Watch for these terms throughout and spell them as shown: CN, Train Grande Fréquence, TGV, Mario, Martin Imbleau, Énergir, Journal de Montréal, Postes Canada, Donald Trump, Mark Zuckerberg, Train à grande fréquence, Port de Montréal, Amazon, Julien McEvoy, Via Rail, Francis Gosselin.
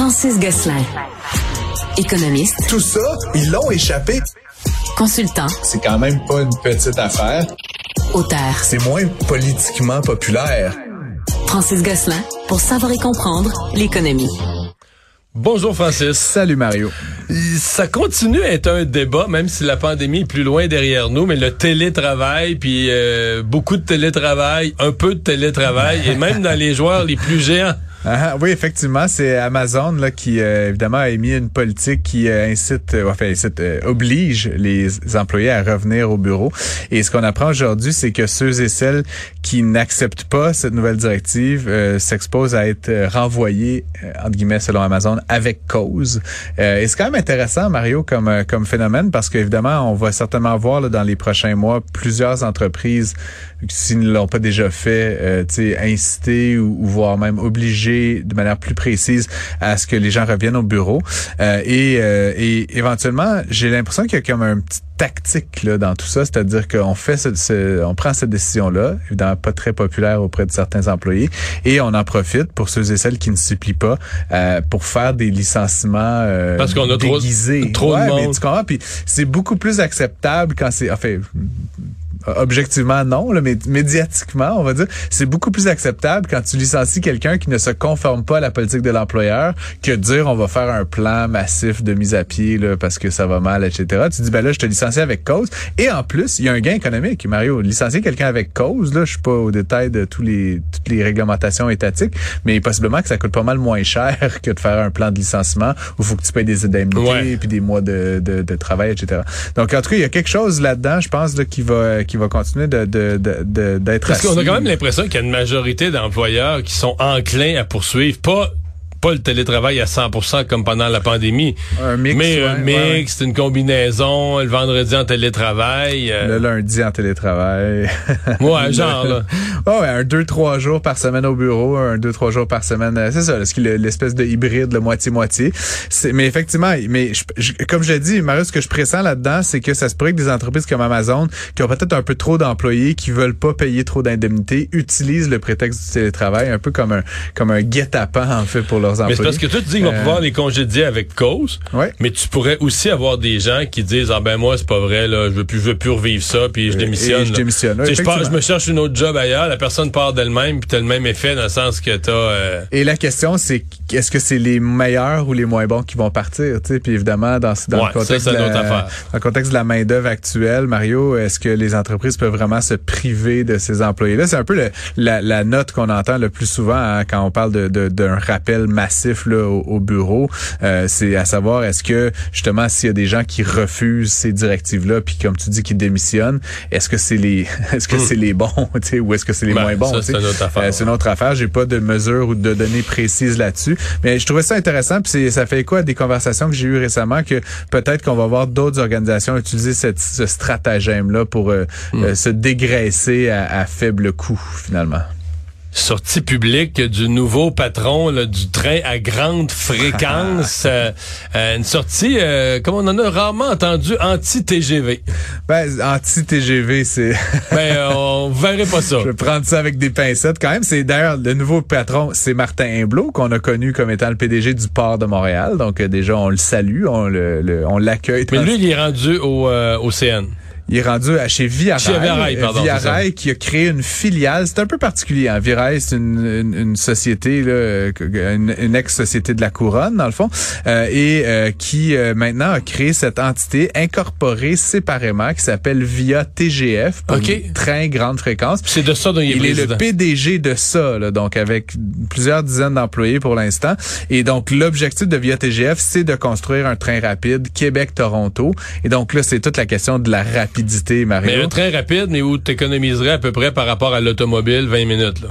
Francis Gosselin, économiste. Tout ça, ils l'ont échappé. Consultant. C'est quand même pas une petite affaire. Auteur. C'est moins politiquement populaire. Francis Gosselin, pour savoir et comprendre l'économie. Bonjour Francis. Salut Mario. Ça continue à être un débat, même si la pandémie est plus loin derrière nous, mais le télétravail, puis beaucoup de télétravail, un peu de télétravail, et même dans les joueurs les plus géants. Ah, oui, effectivement, c'est Amazon là qui évidemment a émis une politique qui oblige les employés à revenir au bureau. Et ce qu'on apprend aujourd'hui, c'est que ceux et celles qui n'acceptent pas cette nouvelle directive s'exposent à être renvoyés entre guillemets selon Amazon avec cause. Et c'est quand même intéressant, Mario, comme phénomène, parce qu'évidemment, on va certainement voir là, dans les prochains mois plusieurs entreprises, s'ils ne l'ont pas déjà fait, inciter ou voire même obliger de manière plus précise à ce que les gens reviennent au bureau. Et éventuellement, j'ai l'impression qu'il y a comme une petite tactique là, dans tout ça, c'est-à-dire qu'on fait on prend cette décision-là, évidemment pas très populaire auprès de certains employés, et on en profite pour ceux et celles qui ne s'y plient pas pour faire des licenciements parce qu'on a déguisés. Trop de monde. Mais tu comprends? Puis c'est beaucoup plus acceptable quand c'est... Enfin, objectivement non, là, mais médiatiquement, on va dire, c'est beaucoup plus acceptable quand tu licencies quelqu'un qui ne se conforme pas à la politique de l'employeur que de dire on va faire un plan massif de mise à pied là, parce que ça va mal, etc. Tu dis, ben là, je te licencie avec cause. Et en plus, il y a un gain économique. Mario, licencier quelqu'un avec cause, là, je suis pas au détail de toutes les réglementations étatiques, mais possiblement que ça coûte pas mal moins cher que de faire un plan de licenciement où il faut que tu payes des indemnités puis des mois de travail, etc. Donc, en tout cas, il y a quelque chose là-dedans, je pense, là, qui va continuer d'être parce qu'on a quand même l'impression qu'il y a une majorité d'employeurs qui sont enclins à poursuivre, pas le télétravail à 100% comme pendant la pandémie. Un mix, c'est une combinaison, le vendredi en télétravail. Le lundi en télétravail. Ouais, genre, là. Ouais, un 2-3 jours par semaine au bureau, un 2-3 jours par semaine, c'est ça, l'espèce de hybride, le moitié-moitié. Mais effectivement, comme je l'ai dit, Mario, ce que je pressens là-dedans, c'est que ça se pourrait que des entreprises comme Amazon, qui ont peut-être un peu trop d'employés, qui veulent pas payer trop d'indemnités, utilisent le prétexte du télétravail, un peu comme un guet-apens, en fait, pour leur... Mais c'est parce que toi, tu dis qu'ils vont pouvoir les congédier avec cause, mais tu pourrais aussi avoir des gens qui disent, ah ben moi, c'est pas vrai, là, je veux plus revivre ça, puis je démissionne. Je me cherche une autre job ailleurs, la personne part d'elle-même, puis t'as le même effet dans le sens que t'as... Et la question, c'est, est-ce que c'est les meilleurs ou les moins bons qui vont partir, tu sais? Puis évidemment, dans le contexte de la main-d'œuvre actuelle, Mario, est-ce que les entreprises peuvent vraiment se priver de ces employés-là? C'est un peu la note qu'on entend le plus souvent hein, quand on parle d'un rappel massif là au bureau, c'est à savoir est-ce que justement s'il y a des gens qui refusent ces directives là, puis comme tu dis qui démissionnent, est-ce que c'est les bons, tu sais, ou est-ce que c'est les moins bons, ça, c'est notre affaire. C'est notre affaire. J'ai pas de mesure ou de données précises là-dessus, mais je trouvais ça intéressant. Puis ça fait écho à des conversations que j'ai eues récemment que peut-être qu'on va voir d'autres organisations utiliser ce stratagème là pour se dégraisser à faible coût finalement. Sortie publique du nouveau patron là, du train à grande fréquence. Une sortie, comme on en a rarement entendu, anti-TGV. Ben, anti-TGV, c'est... on verrait pas ça. Je vais prendre ça avec des pincettes quand même. C'est d'ailleurs, le nouveau patron, c'est Martin Imbleau, qu'on a connu comme étant le PDG du Port de Montréal. Donc déjà, on le salue, on l'accueille. Mais lui, il est rendu au CN. Il est rendu chez Via Rail, Via Rail qui a créé une filiale. C'est un peu particulier. Hein? Via Rail, c'est une société, là, une ex-société de la Couronne, dans le fond, qui maintenant a créé cette entité incorporée séparément qui s'appelle Via TGF, pour Train Grande Fréquence. Puis c'est de ça dont il est président. Il est le PDG de ça, là, donc avec plusieurs dizaines d'employés pour l'instant. Et donc, l'objectif de Via TGF, c'est de construire un train rapide Québec-Toronto. Et donc là, c'est toute la question de la rapidité. Mario. Mais un train rapide, mais où tu économiserais à peu près par rapport à l'automobile 20 minutes.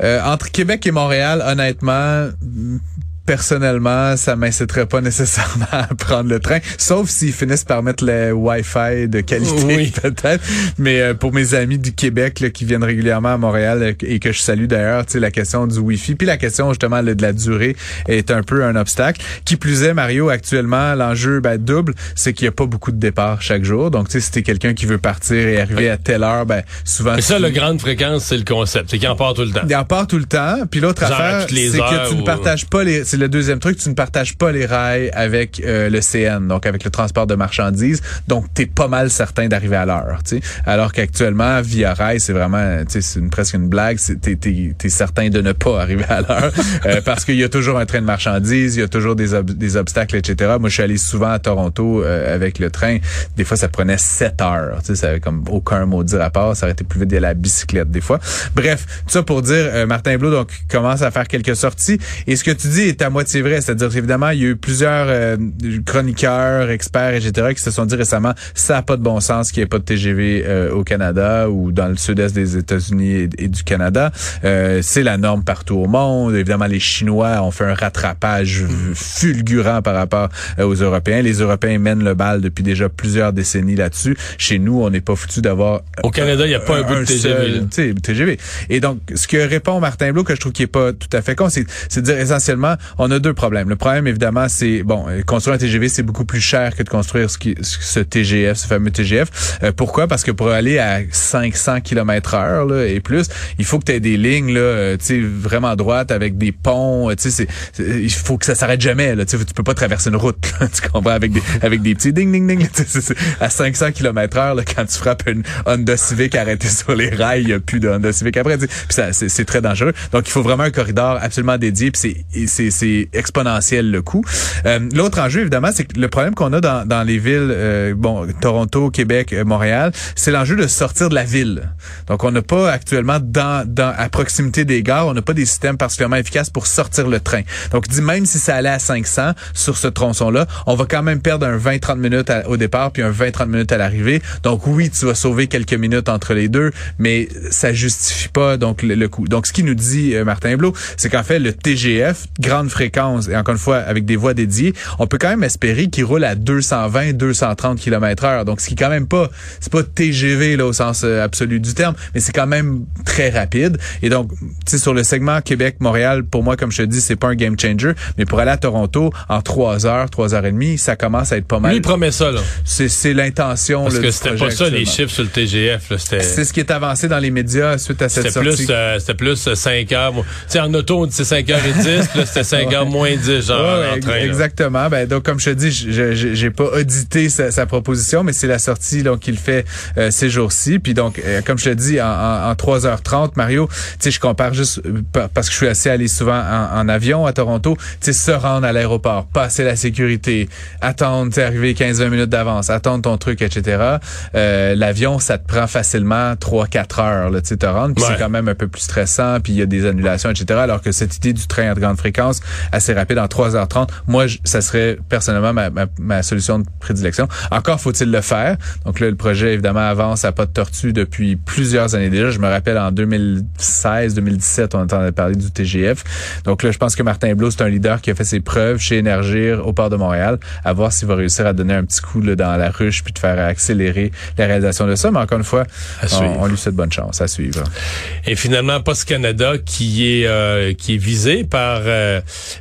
Là. Entre Québec et Montréal, honnêtement... Personnellement, ça m'inciterait pas nécessairement à prendre le train, sauf s'ils finissent par mettre le Wi-Fi de qualité, peut-être. Mais pour mes amis du Québec là, qui viennent régulièrement à Montréal et que je salue d'ailleurs, tu sais, la question du Wi-Fi, puis la question justement de la durée est un peu un obstacle. Qui plus est, Mario, actuellement, l'enjeu double, c'est qu'il y a pas beaucoup de départs chaque jour. Donc, tu sais, si t'es quelqu'un qui veut partir et arriver à telle heure, souvent... Mais ça, la grande fréquence, c'est le concept. C'est qu'il en part tout le temps. Il en part tout le temps. Puis l'autre affaire, c'est que tu ne partages pas les... le deuxième truc, tu ne partages pas les rails avec le CN, donc avec le transport de marchandises. Donc, t'es pas mal certain d'arriver à l'heure, tu sais. Alors qu'actuellement, Via Rail, c'est vraiment, tu sais, c'est presque une blague. T'es certain de ne pas arriver à l'heure parce qu'il y a toujours un train de marchandises, il y a toujours des obstacles, etc. Moi, je suis allé souvent à Toronto avec le train. Des fois, ça prenait 7 heures. Tu sais, ça avait comme aucun maudit rapport. Ça aurait été plus vite d'aller à la bicyclette des fois. Bref, tout ça pour dire, Martin Imbleau donc commence à faire quelques sorties. Et ce que tu dis est à moitié vrai. C'est-à-dire qu'évidemment, il y a eu plusieurs chroniqueurs, experts, etc. qui se sont dit récemment, ça n'a pas de bon sens qu'il n'y ait pas de TGV au Canada ou dans le sud-est des États-Unis et du Canada. C'est la norme partout au monde. Évidemment, les Chinois ont fait un rattrapage fulgurant par rapport aux Européens. Les Européens mènent le bal depuis déjà plusieurs décennies là-dessus. Chez nous, on n'est pas foutus d'avoir... Au Canada, il n'y a pas un bout de TGV. TGV. Et donc, ce que répond Martin Imbleau, que je trouve qui n'est pas tout à fait con, c'est de dire essentiellement, on a deux problèmes. Le problème, évidemment, c'est, bon, construire un TGV, c'est beaucoup plus cher que de construire ce TGF, ce fameux TGF. Pourquoi? Parce que pour aller à 500 km/h là, et plus, il faut que tu aies des lignes là, vraiment droites avec des ponts. Il faut que ça s'arrête jamais. Là, tu peux pas traverser une route. Là, tu comprends? Avec des petits ding-ding-ding. À 500 km/h, là, quand tu frappes une Honda Civic arrêtée sur les rails, il n'y a plus de Honda Civic après. Puis ça, c'est très dangereux. Donc, il faut vraiment un corridor absolument dédié. Puis c'est exponentiel le coût. L'autre enjeu, évidemment, c'est que le problème qu'on a dans les villes, Toronto, Québec, Montréal, c'est l'enjeu de sortir de la ville. Donc, on n'a pas actuellement à proximité des gares, on n'a pas des systèmes particulièrement efficaces pour sortir le train. Donc, même si ça allait à 500 sur ce tronçon-là, on va quand même perdre un 20-30 minutes au départ puis un 20-30 minutes à l'arrivée. Donc, oui, tu vas sauver quelques minutes entre les deux, mais ça justifie pas donc le coût. Donc, ce qu'il nous dit Martin Imbleau, c'est qu'en fait, le TGF, grande fréquence, et encore une fois, avec des voies dédiées, on peut quand même espérer qu'il roule à 220-230 km/h. Donc, ce qui est quand même pas... C'est pas TGV là au sens absolu du terme, mais c'est quand même très rapide. Et donc, tu sais, sur le segment Québec-Montréal, pour moi, comme je te dis, c'est pas un game changer, mais pour aller à Toronto, en 3 heures, 3 heures et demie, ça commence à être pas mal. Lui, il promet ça, là. C'est l'intention, parce là, que c'était pas ça, les chiffres sur le TGF, là. C'est ce qui est avancé dans les médias suite à cette sortie. C'était plus 5 heures. Tu sais, en auto, on dit c'est 5 heures et 10, là, c'était 5 heures moins 10, genre, en train. Exactement. Ben, donc, comme je te dis, j'ai pas audité sa proposition, mais c'est la sortie, donc, qu'il fait ces jours-ci. Puis donc, comme je te dis, en 3h30, Mario, tu sais, je compare juste parce que je suis assez allé souvent en avion à Toronto, tu sais, se rendre à l'aéroport, passer la sécurité, attendre, tu es arrivé 15-20 minutes d'avance, attendre ton truc, etc. L'avion, ça te prend facilement 3-4 heures, là, tu sais, te rendre, puis ouais. C'est quand même un peu plus stressant, puis il y a des annulations, etc. Alors que cette idée du train à grande fréquence, assez rapide, en 3h30, moi, ça serait personnellement ma solution de prédilection. Encore faut-il le faire. Donc là, le projet, évidemment, avance à pas de tortue depuis plusieurs années déjà. Je me rappelle, en 2016-2017, on entendait parler du TGF. Donc là, je pense que Martin Imbleau, c'est un leader qui a fait ses preuves chez Énergir au Port de Montréal, à voir s'il va réussir à donner un petit coup là, dans la ruche puis de faire accélérer la réalisation de ça. Mais encore une fois, on lui souhaite bonne chance à suivre. Et finalement, Postes Canada qui est visé par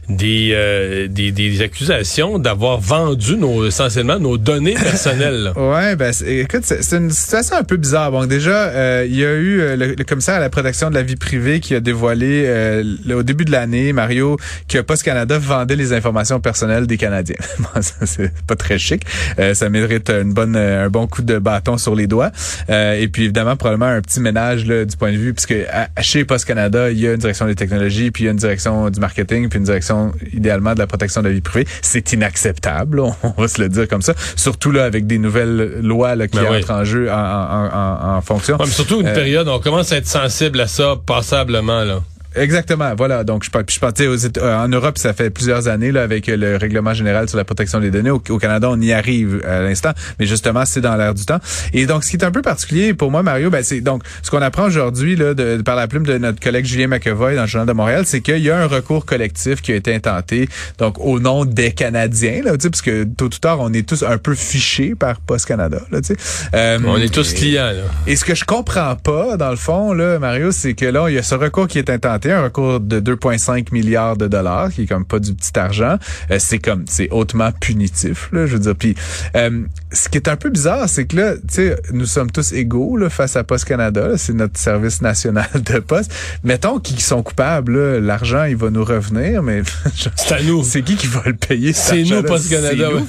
des accusations d'avoir vendu essentiellement nos données personnelles. Ouais, ben écoute, c'est une situation un peu bizarre. Bon, déjà, il y a eu le commissaire à la protection de la vie privée qui a dévoilé au début de l'année, Mario, que Postes Canada vendait les informations personnelles des Canadiens. Bon, ça, c'est pas très chic. Ça mérite un bon coup de bâton sur les doigts. Et puis évidemment, probablement un petit ménage là, du point de vue, puisque chez Postes Canada, il y a une direction des technologies, puis il y a une direction du marketing, puis une direction idéalement de la protection de la vie privée. C'est inacceptable, là, on va se le dire comme ça. Surtout là avec des nouvelles lois là, qui entrent en jeu en fonction. Ouais, mais surtout une période, on commence à être sensible à ça passablement là. Exactement, voilà. Donc, je pensais en Europe, ça fait plusieurs années là avec le règlement général sur la protection des données. Au Canada, on y arrive à l'instant, mais justement, c'est dans l'air du temps. Et donc, ce qui est un peu particulier pour moi, Mario, ben c'est donc ce qu'on apprend aujourd'hui là par la plume de notre collègue Julien McEvoy dans le Journal de Montréal, c'est qu'il y a un recours collectif qui a été intenté, donc au nom des Canadiens là, tu sais, parce que tôt ou tard, on est tous un peu fichés par Postes Canada là, tu sais. On est tous clients là. Et ce que je comprends pas dans le fond là, Mario, c'est que là, il y a ce recours qui est intenté. 2021, un recours de 2,5 milliards de dollars, qui est comme pas du petit argent. C'est hautement punitif, là, je veux dire. Puis, ce qui est un peu bizarre, c'est que là, tu sais, nous sommes tous égaux là, face à Postes Canada. Là, c'est notre service national de poste. Mettons qu'ils sont coupables, là, l'argent, il va nous revenir, mais c'est à nous. C'est qui va le payer? C'est nous, Postes Canada. Ouais.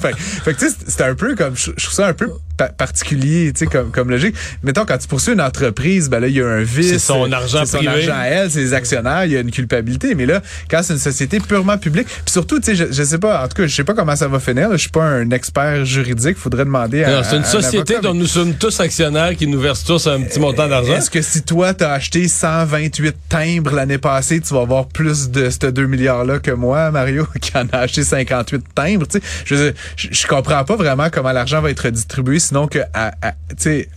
Fait que tu sais, c'est un peu comme, je trouve ça un peu particulier, tu sais, comme logique. Mettons, quand tu poursuis une entreprise, ben là, il y a un vice. C'est son argent privé. C'est son argent à elle, c'est les actionnaires, il y a une culpabilité. Mais là, quand c'est une société purement publique, puis surtout, tu sais, je sais pas, en tout cas, je sais pas comment ça va finir, là, je suis pas un expert juridique, faudrait demander à... Non, c'est une société dont nous sommes tous actionnaires qui nous verse tous un petit montant d'argent. Est-ce que si toi, t'as acheté 128 timbres l'année passée, tu vas avoir plus de ce 2 milliards-là que moi, Mario, qui en a acheté 58 timbres, tu sais? Je comprends pas vraiment comment l'argent va être redistribué, sinon que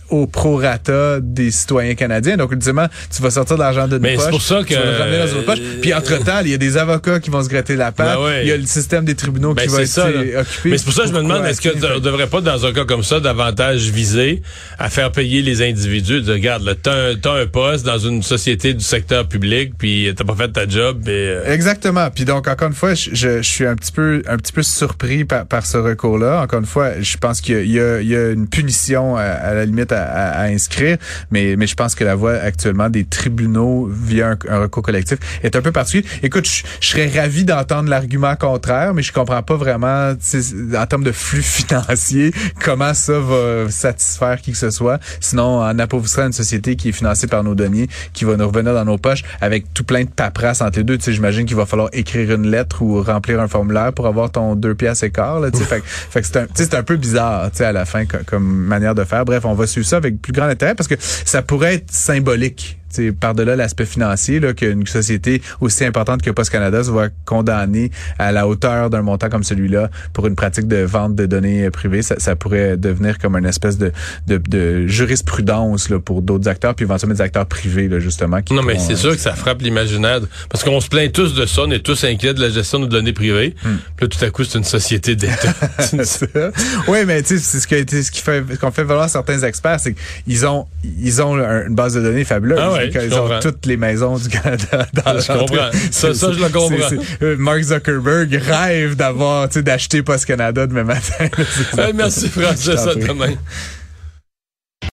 au prorata des citoyens canadiens. Donc, ultimement, tu vas sortir de l'argent d'une poche, c'est pour ça que... tu vas le ramener dans une autre poche. Puis, entre-temps, il y a des avocats qui vont se gratter la patte. Ben ouais. Il y a le système des tribunaux qui va être occupé. Mais c'est pour ça que je me demande, est-ce qu'on ne devrait pas, dans un cas comme ça, davantage viser à faire payer les individus? De, regarde, là, t'as un poste dans une société du secteur public, puis t'as pas fait ta job. Exactement. Puis donc, encore une fois, je suis un petit peu surpris par ce recours-là. Encore une fois, je pense qu'il y a une punition à la limite à inscrire, mais je pense que la voie actuellement des tribunaux via un recours collectif est un peu particulière. Écoute, je serais ravi d'entendre l'argument contraire, mais je comprends pas vraiment en termes de flux financier comment ça va satisfaire qui que ce soit, sinon en appauvrissant une société qui est financée par nos deniers, qui va nous revenir dans nos poches avec tout plein de paperasse entre les deux. Tu sais, j'imagine qu'il va falloir écrire une lettre ou remplir un formulaire pour avoir ton 2 piastres et quart. Là, tu sais, fait que c'est un peu bizarre, tu sais, à la fin comme manière de faire. Bref, on va suivre ça avec plus grand intérêt parce que ça pourrait être symbolique. C'est par-delà l'aspect financier, là, qu'une société aussi importante que Postes Canada se voit condamnée à la hauteur d'un montant comme celui-là pour une pratique de vente de données privées. Ça pourrait devenir comme une espèce de jurisprudence là, pour d'autres acteurs, puis éventuellement des acteurs privés, là, justement. Non, mais c'est sûr que ça frappe l'imaginaire. Parce qu'on se plaint tous de ça, on est tous inquiets de la gestion de données privées. Puis là, tout à coup, c'est une société d'État. Oui, mais tu sais, c'est ce qu'on fait valoir certains experts, c'est qu'ils ont une base de données fabuleuse. Ah ouais. Ils ont toutes les maisons du Canada dans le comprends. Ça, je le comprends. Mark Zuckerberg rêve d'acheter Postes Canada demain matin. Merci, Francis. À demain.